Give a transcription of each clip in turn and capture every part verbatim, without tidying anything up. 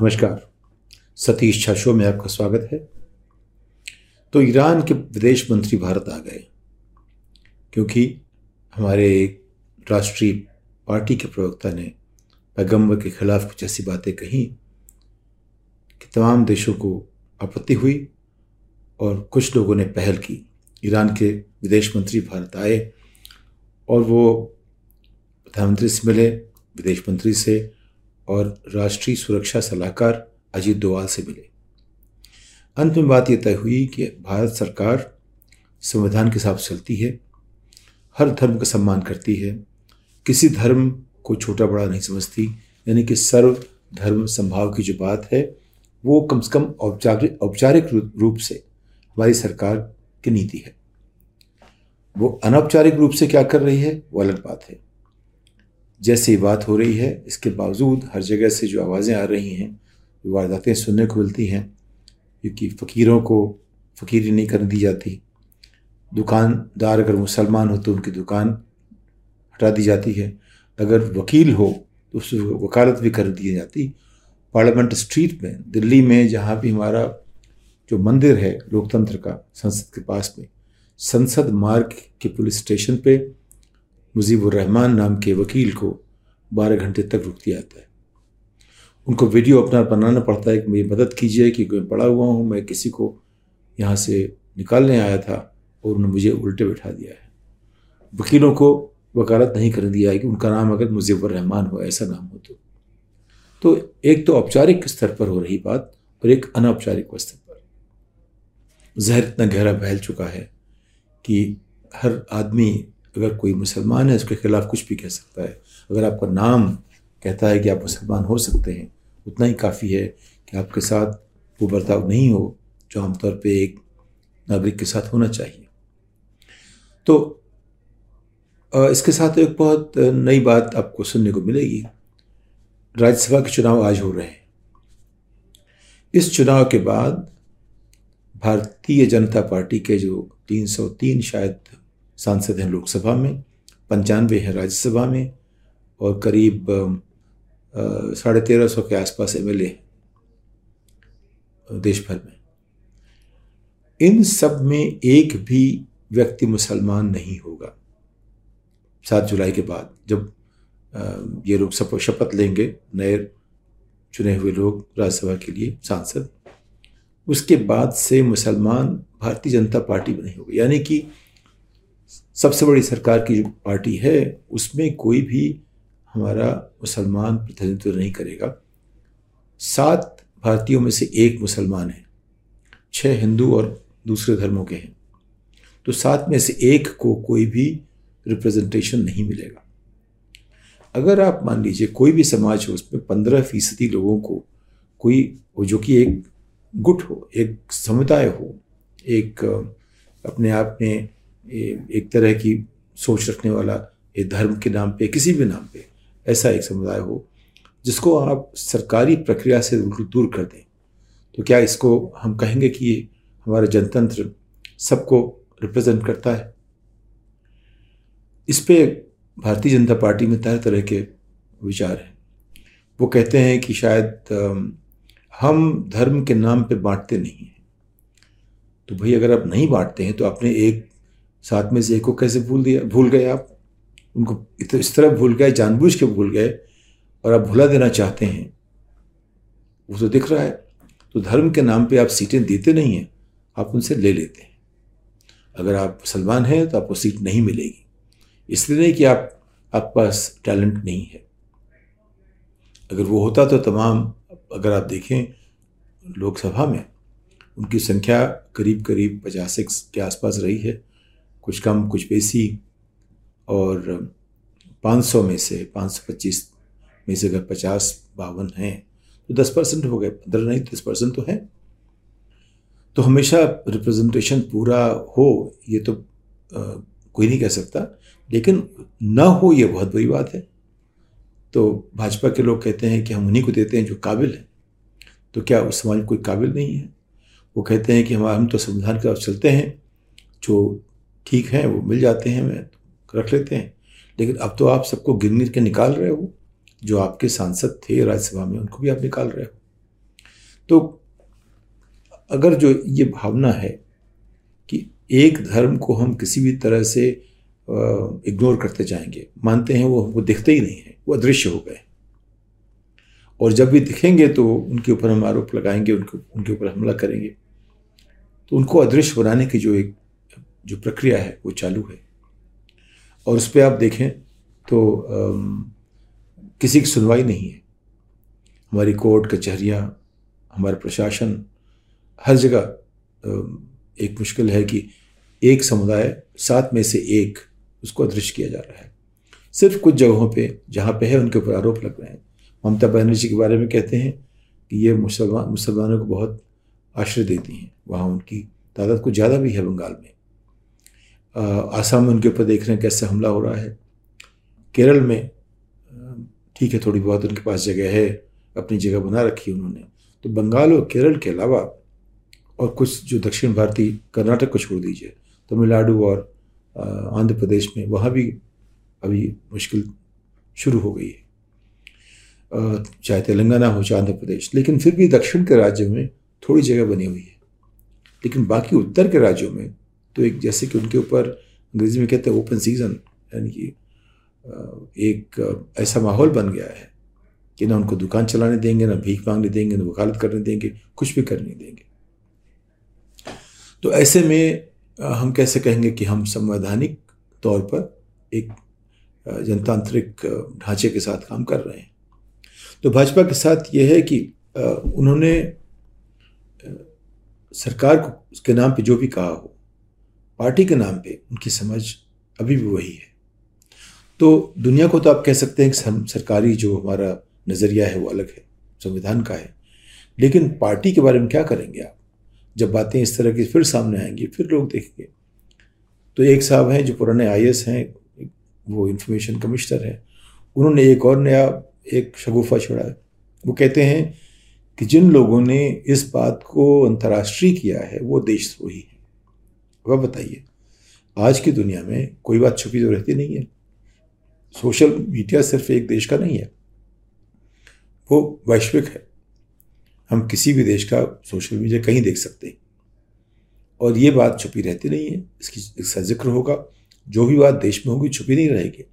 नमस्कार, सतीश झा शो में आपका स्वागत है। तो ईरान के विदेश मंत्री भारत आ गए क्योंकि हमारे राष्ट्रीय पार्टी के प्रवक्ता ने पैगंबर के खिलाफ कुछ ऐसी बातें कहीं कि तमाम देशों को आपत्ति हुई और कुछ लोगों ने पहल की। ईरान के विदेश मंत्री भारत आए और वो प्रधानमंत्री से मिले, विदेश मंत्री से और राष्ट्रीय सुरक्षा सलाहकार अजीत डोवाल से मिले। अंत में बात यह तय हुई कि भारत सरकार संविधान के हिसाब से चलती है, हर धर्म का सम्मान करती है, किसी धर्म को छोटा बड़ा नहीं समझती, यानी कि सर्व धर्म समभाव की जो बात है वो कम से कम औपचारिक औपचारिक रूप से हमारी सरकार की नीति है। वो अनौपचारिक रूप से क्या कर रही है वो अलग बात है। जैसे बात हो रही है, इसके बावजूद हर जगह से जो आवाज़ें आ रही हैं, जो वारदातें सुनने को मिलती हैं, क्योंकि फ़कीरों को फ़कीरी नहीं करने दी जाती, दुकानदार अगर मुसलमान हो तो उनकी दुकान हटा दी जाती है, अगर वकील हो तो उसकी वकालत भी कर दी जाती। पार्लियामेंट स्ट्रीट में दिल्ली में, जहाँ भी हमारा जो मंदिर है लोकतंत्र का, संसद के पास में संसद मार्ग के पुलिस स्टेशन पे मुजीबुर रहमान नाम के वकील को बारह घंटे तक रोक दिया जाता है। उनको वीडियो अपना बनाना पड़ता है कि मेरी मदद कीजिए कि मैं पड़ा हुआ हूँ, मैं किसी को यहाँ से निकालने आया था और उन्होंने मुझे उल्टे बैठा दिया है। वकीलों को वकालत नहीं करने दिया है कि उनका नाम अगर मुजीबुर रहमान हो, ऐसा नाम हो तो, तो एक तो औपचारिक स्तर पर हो रही बात और एक अनौपचारिक स्तर पर। जहर इतना गहरा फैल चुका है कि हर आदमी, अगर कोई मुसलमान है उसके खिलाफ कुछ भी कह सकता है। अगर आपका नाम कहता है कि आप मुसलमान हो सकते हैं, उतना ही काफ़ी है कि आपके साथ वो बर्ताव नहीं हो जो आमतौर पे एक नागरिक के साथ होना चाहिए। तो इसके साथ एक बहुत नई बात आपको सुनने को मिलेगी। राज्यसभा के चुनाव आज हो रहे हैं। इस चुनाव के बाद भारतीय जनता पार्टी के जो तीन सौ तीन शायद सांसद हैं लोकसभा में, पंचानवे हैं राज्यसभा में और करीब साढ़े तेरह सौ के आसपास एम एल ए हैं देश भर में। इन सब में एक भी व्यक्ति मुसलमान नहीं होगा सात जुलाई के बाद, जब आ, ये लोग सब शपथ लेंगे, नए चुने हुए लोग राज्यसभा के लिए सांसद। उसके बाद से मुसलमान भारतीय जनता पार्टी में नहीं होगा, यानी कि सबसे बड़ी सरकार की जो पार्टी है उसमें कोई भी हमारा मुसलमान प्रतिनिधित्व नहीं करेगा। सात भारतीयों में से एक मुसलमान है, छः हिंदू और दूसरे धर्मों के हैं, तो सात में से एक को कोई भी रिप्रेजेंटेशन नहीं मिलेगा। अगर आप मान लीजिए कोई भी समाज हो, उसमें पंद्रह फीसदी लोगों को कोई हो जो कि एक गुट हो, एक समुदाय हो, एक अपने आप में एक तरह की सोच रखने वाला, ये धर्म के नाम पे किसी भी नाम पे ऐसा एक समुदाय हो जिसको आप सरकारी प्रक्रिया से बिल्कुल दूर कर दें, तो क्या इसको हम कहेंगे कि ये हमारा जनतंत्र सबको रिप्रेजेंट करता है? इस पे भारतीय जनता पार्टी में तरह तरह के विचार हैं। वो कहते हैं कि शायद हम धर्म के नाम पे बांटते नहीं हैं। तो भाई, अगर आप नहीं बांटते हैं तो आपने एक साथ में से एक को कैसे भूल दिया, भूल गए आप उनको, इस तरह भूल गए, जानबूझ के भूल गए और आप भुला देना चाहते हैं, वो तो दिख रहा है। तो धर्म के नाम पे आप सीटें देते नहीं हैं, आप उनसे ले लेते हैं। अगर आप मुसलमान हैं तो आपको सीट नहीं मिलेगी, इसलिए नहीं कि आप आप पास टैलेंट नहीं है। अगर वो होता तो तमाम, अगर आप देखें लोकसभा में उनकी संख्या करीब करीब पचास के आसपास रही है, कुछ कम कुछ बेसी, और पाँच सौ में से पाँच सौ पच्चीस में से अगर पचास बावन हैं तो दस परसेंट हो गए, पंद्रह नहीं दस परसेंट तो है। तो हमेशा रिप्रेजेंटेशन पूरा हो ये तो आ, कोई नहीं कह सकता, लेकिन ना हो ये बहुत बड़ी बात है। तो भाजपा के लोग कहते हैं कि हम उन्हीं को देते हैं जो काबिल हैं, तो क्या उस समाज में कोई काबिल नहीं है? वो कहते हैं कि हम हम तो संविधान के साथ चलते हैं, जो ठीक है वो मिल जाते हैं, मैं रख लेते हैं। लेकिन अब तो आप सबको गिन गिन के निकाल रहे हो, जो आपके सांसद थे राज्यसभा में उनको भी आप निकाल रहे हो। तो अगर जो ये भावना है कि एक धर्म को हम किसी भी तरह से इग्नोर करते जाएंगे, मानते हैं, वो हमको दिखते ही नहीं है, वो अदृश्य हो गए, और जब भी दिखेंगे तो उनके ऊपर हम आरोप लगाएंगे, उनके उनके ऊपर हमला करेंगे, तो उनको अदृश्य बनाने की जो एक जो प्रक्रिया है वो चालू है। और उस पर आप देखें तो आम, किसी की सुनवाई नहीं है। हमारी कोर्ट कचहरियाँ, हमारा प्रशासन, हर जगह एक मुश्किल है कि एक समुदाय, सात में से एक, उसको अदृश्य किया जा रहा है। सिर्फ कुछ जगहों पे जहाँ पे है उनके ऊपर आरोप लग रहे हैं। ममता बनर्जी के बारे में कहते हैं कि ये मुसलमान मुसलमानों को बहुत आश्रय देती हैं, वहाँ उनकी तादाद कुछ ज़्यादा भी है बंगाल में। आसाम में उनके ऊपर देख रहे हैं कैसे हमला हो रहा है। केरल में ठीक है, थोड़ी बहुत उनके पास जगह है, अपनी जगह बना रखी है उन्होंने। तो बंगाल और केरल के अलावा और कुछ जो दक्षिण भारतीय, कर्नाटक को छोड़ दीजिए, तमिलनाडु और आंध्र प्रदेश में, वहाँ भी अभी मुश्किल शुरू हो गई है, चाहे तेलंगाना हो चाहे आंध्र प्रदेश। लेकिन फिर भी दक्षिण के राज्यों में थोड़ी जगह बनी हुई है, लेकिन बाकी उत्तर के राज्यों में तो एक, जैसे कि उनके ऊपर अंग्रेजी में कहते हैं ओपन सीज़न, यानी कि एक ऐसा माहौल बन गया है कि ना उनको दुकान चलाने देंगे, ना भीख मांगने देंगे, ना वकालत करने देंगे, कुछ भी करने देंगे। तो ऐसे में हम कैसे कहेंगे कि हम संवैधानिक तौर पर एक जनतांत्रिक ढांचे के साथ काम कर रहे हैं। तो भाजपा के साथ ये है कि उन्होंने सरकार को के नाम पे जो भी कहा हो, पार्टी के नाम पे, उनकी समझ अभी भी वही है। तो दुनिया को तो आप कह सकते हैं कि सरकारी जो हमारा नज़रिया है वो अलग है, संविधान का है, लेकिन पार्टी के बारे में क्या करेंगे आप? जब बातें इस तरह की फिर सामने आएंगी, फिर लोग देखेंगे। तो एक साहब हैं जो पुराने आई ए एस हैं, वो इंफॉर्मेशन कमिश्नर हैं, उन्होंने एक और नया एक शगुफ़ा छोड़ा है। वो कहते हैं कि जिन लोगों ने इस बात को अंतर्राष्ट्रीय किया है वो देशद्रोही है। अब बताइए, आज की दुनिया में कोई बात छुपी तो रहती नहीं है। सोशल मीडिया सिर्फ एक देश का नहीं है, वो वैश्विक है। हम किसी भी देश का सोशल मीडिया कहीं देख सकते हैं, और ये बात छुपी रहती नहीं है। इसकी इसका जिक्र होगा, जो भी बात देश में होगी छुपी नहीं रहेगी।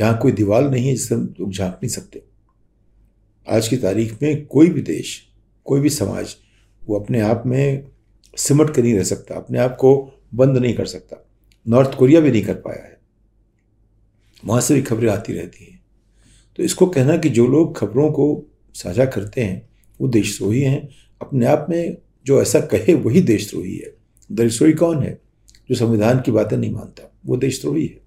यहाँ कोई दीवार नहीं है जिससे हम लोग झाँक नहीं सकते। आज की तारीख में कोई भी देश, कोई भी समाज, वो अपने आप में सिमट के नहीं रह सकता, अपने आप को बंद नहीं कर सकता। नॉर्थ कोरिया भी नहीं कर पाया है, वहाँ से भी खबरें आती रहती हैं। तो इसको कहना कि जो लोग खबरों को साझा करते हैं वो देशद्रोही हैं, अपने आप में जो ऐसा कहे वही देशद्रोही है। देशद्रोही कौन है? जो संविधान की बातें नहीं मानता, वो देशद्रोही है।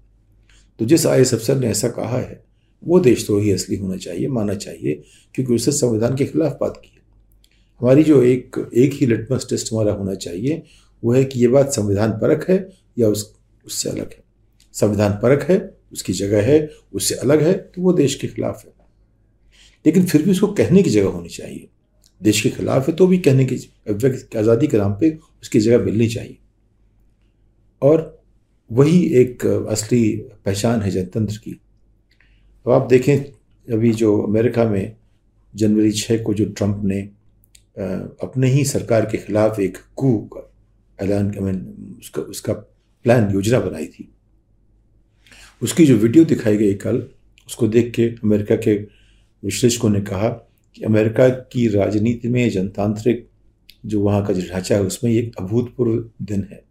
तो जिस आई ए एस अफसर ने ऐसा कहा है वो देशद्रोही असली होना चाहिए, माना चाहिए, क्योंकि उसने संविधान के खिलाफ बात की है। हमारी जो एक एक ही लिटमस टेस्ट हमारा होना चाहिए वो है कि ये बात संविधान परख है या उस उससे अलग है। संविधान परख है, उसकी जगह है, उससे अलग है, तो वो देश के खिलाफ है। लेकिन फिर भी उसको कहने की जगह होनी चाहिए। देश के खिलाफ है तो भी कहने की, अभिव्यक्ति की आज़ादी के नाम पे उसकी जगह मिलनी चाहिए, और वही एक असली पहचान है जनतंत्र की। अब आप देखें, अभी जो अमेरिका में जनवरी छः को जो ट्रंप ने अपने ही सरकार के खिलाफ एक कू का ऐलान, उसका उसका प्लान, योजना बनाई थी, उसकी जो वीडियो दिखाई गई कल, उसको देख के अमेरिका के विश्लेषकों ने कहा कि अमेरिका की राजनीति में जनतांत्रिक जो वहाँ का जो ढांचा है उसमें एक अभूतपूर्व दिन है।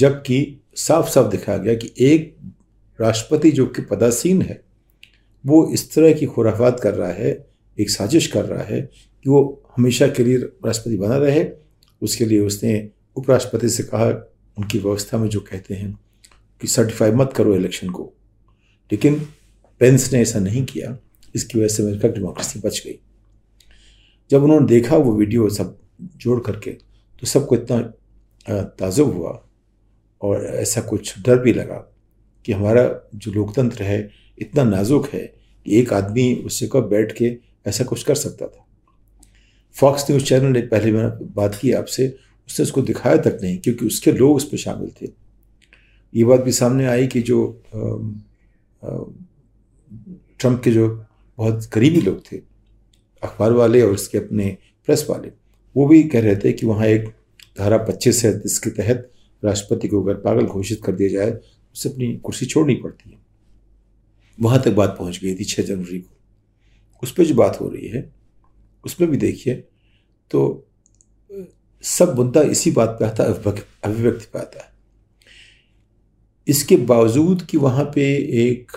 जबकि साफ साफ दिखाया गया कि एक राष्ट्रपति जो कि पदासीन है वो इस तरह की खुराफात कर रहा है, एक साजिश कर रहा है कि वो हमेशा के लिए राष्ट्रपति बना रहे। उसके लिए उसने उपराष्ट्रपति से कहा, उनकी व्यवस्था में जो कहते हैं कि सर्टिफाई मत करो इलेक्शन को, लेकिन पेंस ने ऐसा नहीं किया, इसकी वजह से अमेरिका की डेमोक्रेसी बच गई। जब उन्होंने देखा वो वीडियो सब जोड़ करके, तो सबको इतना ताजुब हुआ और ऐसा कुछ डर भी लगा कि हमारा जो लोकतंत्र है इतना नाजुक है कि एक आदमी उससे को बैठ के ऐसा कुछ कर सकता था। फॉक्स न्यूज़ चैनल ने, पहले मैंने बात की आपसे, उसने उसको दिखाया तक नहीं क्योंकि उसके लोग उस पर शामिल थे। ये बात भी सामने आई कि जो ट्रंप के जो बहुत करीबी लोग थे, अखबार वाले और उसके अपने प्रेस वाले, वो भी कह रहे थे कि वहाँ एक धारा पच्चीस है जिसके तहत राष्ट्रपति को अगर पागल घोषित कर दिया जाए उसे अपनी कुर्सी छोड़नी पड़ती है। वहाँ तक बात पहुँच गई थी छः जनवरी को। उस पर जो बात हो रही है उसमें भी देखिए तो सब मुद्दा इसी बात पे आता है, अभिव्यक्ति पे आता है। इसके बावजूद कि वहाँ पे एक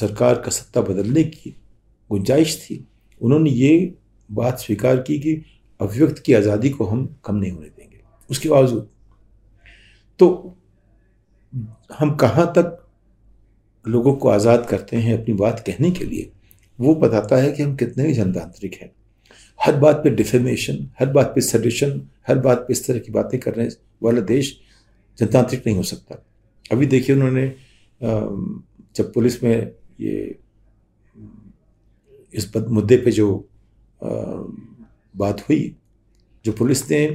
सरकार का सत्ता बदलने की गुंजाइश थी, उन्होंने ये बात स्वीकार की कि अभिव्यक्ति की आज़ादी को हम कम नहीं होने देंगे। उसके बावजूद तो हम कहाँ तक लोगों को आज़ाद करते हैं अपनी बात कहने के लिए, वो बताता है कि हम कितने ही जनतांत्रिक हैं। हर बात पे डिफेमेशन, हर बात पे सजेशन, हर बात पे इस तरह की बातें करने वाला देश जनतांत्रिक नहीं हो सकता। अभी देखिए उन्होंने जब पुलिस में ये इस मुद्दे पे जो बात हुई, जो पुलिस ने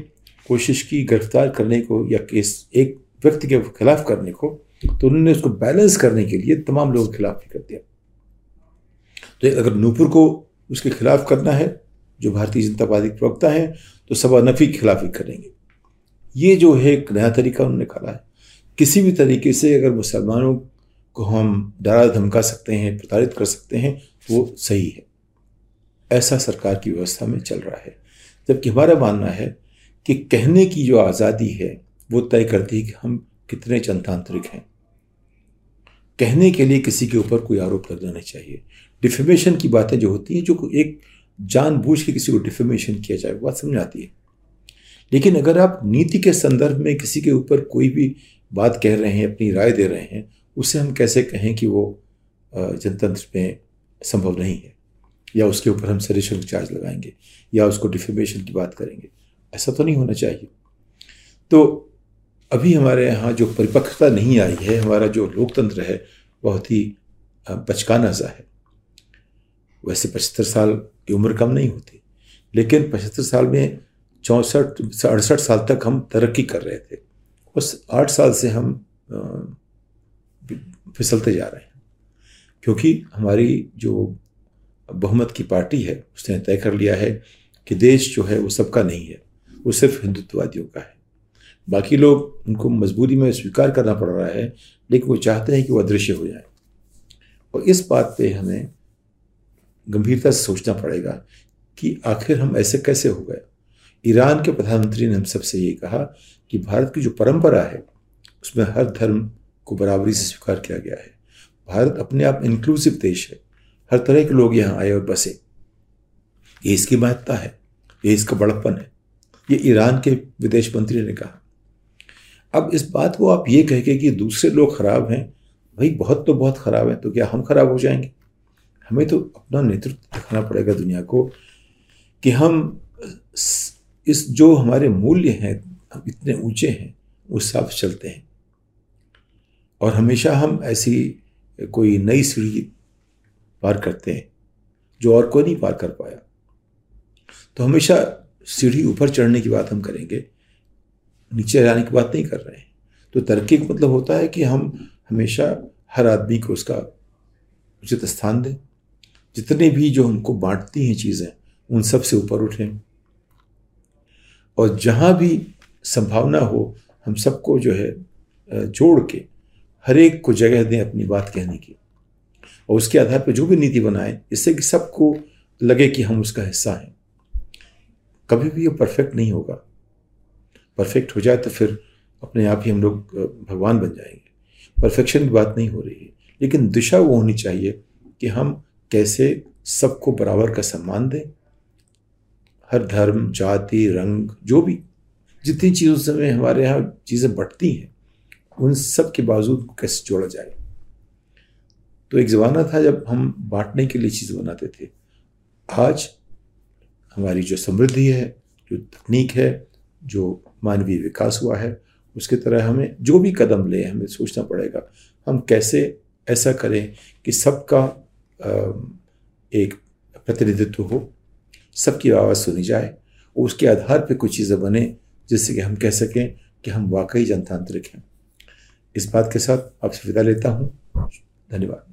कोशिश की गिरफ्तार करने को या केस एक व्यक्ति के खिलाफ करने को, तो उन्होंने उसको बैलेंस करने के लिए तमाम लोगों के खिलाफ भी कर दिया। तो अगर नूपुर को उसके खिलाफ करना है जो भारतीय जनता पार्टी के प्रवक्ता हैं, तो सबा नफी के खिलाफ ही करेंगे। ये जो है एक नया तरीका उन्होंने निकाला है। किसी भी तरीके से अगर मुसलमानों को हम डरा धमका सकते हैं, प्रताड़ित कर सकते हैं, वो सही है। ऐसा सरकार की व्यवस्था में चल रहा है। जबकि हमारा मानना है कि कहने की जो आज़ादी है वो तय करती है कि हम कितने जनतांत्रिक हैं। कहने के लिए किसी के ऊपर कोई आरोप लगना नहीं चाहिए। डिफेमेशन की बातें जो होती हैं, जो एक जानबूझ के किसी को डिफेमेशन किया जाए, बात समझ आती है। लेकिन अगर आप नीति के संदर्भ में किसी के ऊपर कोई भी बात कह रहे हैं, अपनी राय दे रहे हैं, उसे हम कैसे कहें कि वो जनतंत्र में संभव नहीं है, या उसके ऊपर हम सरेशन चार्ज लगाएंगे या उसको डिफेमेशन की बात करेंगे? ऐसा तो नहीं होना चाहिए। तो अभी हमारे यहाँ जो परिपक्वता नहीं आई है, हमारा जो लोकतंत्र है बहुत ही बचकाना सा है। वैसे पचहत्तर साल की उम्र कम नहीं होती, लेकिन पचहत्तर साल में चौंसठ से अड़सठ साल तक हम तरक्की कर रहे थे, उस आठ साल से हम फिसलते जा रहे हैं, क्योंकि हमारी जो बहुमत की पार्टी है उसने तय कर लिया है कि देश जो है वो सबका नहीं है, वो सिर्फ हिंदुत्ववादियों का है। बाकी लोग उनको मजबूरी में स्वीकार करना पड़ रहा है, लेकिन वो चाहते हैं कि वो अदृश्य हो जाए। और इस बात पे हमें गंभीरता से सोचना पड़ेगा कि आखिर हम ऐसे कैसे हो गए। ईरान के प्रधानमंत्री ने हम सबसे ये कहा कि भारत की जो परंपरा है उसमें हर धर्म को बराबरी से स्वीकार किया गया है। भारत अपने आप इंक्लूसिव देश है, हर तरह के लोग यहाँ आए और बसे। ये इसकी महत्ता है, ये इसका बड़प्पन है, ये ईरान के विदेश मंत्री ने कहा। अब इस बात को आप ये कह के कि दूसरे लोग ख़राब हैं, भाई बहुत तो बहुत ख़राब हैं, तो क्या हम ख़राब हो जाएंगे? हमें तो अपना नेतृत्व दिखाना पड़ेगा दुनिया को कि हम इस जो हमारे मूल्य हैं इतने ऊंचे हैं उस हिसाब से चलते हैं। और हमेशा हम ऐसी कोई नई सीढ़ी पार करते हैं जो और कोई नहीं पार कर पाया, तो हमेशा सीढ़ी ऊपर चढ़ने की बात हम करेंगे, नीचे जाने की बात नहीं कर रहे हैं। तो तरक्की का मतलब होता है कि हम हमेशा हर आदमी को उसका उचित स्थान दें, जितने भी जो हमको बांटती हैं चीज़ें उन सब से ऊपर उठें, और जहाँ भी संभावना हो हम सबको जो है जोड़ के हर एक को जगह दें अपनी बात कहने की, और उसके आधार पर जो भी नीति बनाएं इससे कि सबको लगे कि हम उसका हिस्सा हैं। कभी भी ये परफेक्ट नहीं होगा। परफेक्ट हो जाए तो फिर अपने आप ही हम लोग भगवान बन जाएंगे। परफेक्शन की बात नहीं हो रही है, लेकिन दिशा वो होनी चाहिए कि हम कैसे सबको बराबर का सम्मान दें। हर धर्म, जाति, रंग, जो भी जितनी चीज़ों से हमारे यहाँ चीज़ें बढ़ती हैं, उन सब के बावजूद कैसे जोड़ा जाए। तो एक ज़माना था जब हम बांटने के लिए चीज़ बनाते थे। आज हमारी जो समृद्धि है, जो तकनीक है, जो मानवीय विकास हुआ है, उसकी तरह हमें जो भी कदम लें हमें सोचना पड़ेगा हम कैसे ऐसा करें कि सबका एक प्रतिनिधित्व हो, सबकी आवाज़ सुनी जाए, और उसके आधार पर कुछ चीज़ें बने जिससे कि हम कह सकें कि हम वाकई जनतांत्रिक हैं। इस बात के साथ आपसे विदा लेता हूँ। धन्यवाद।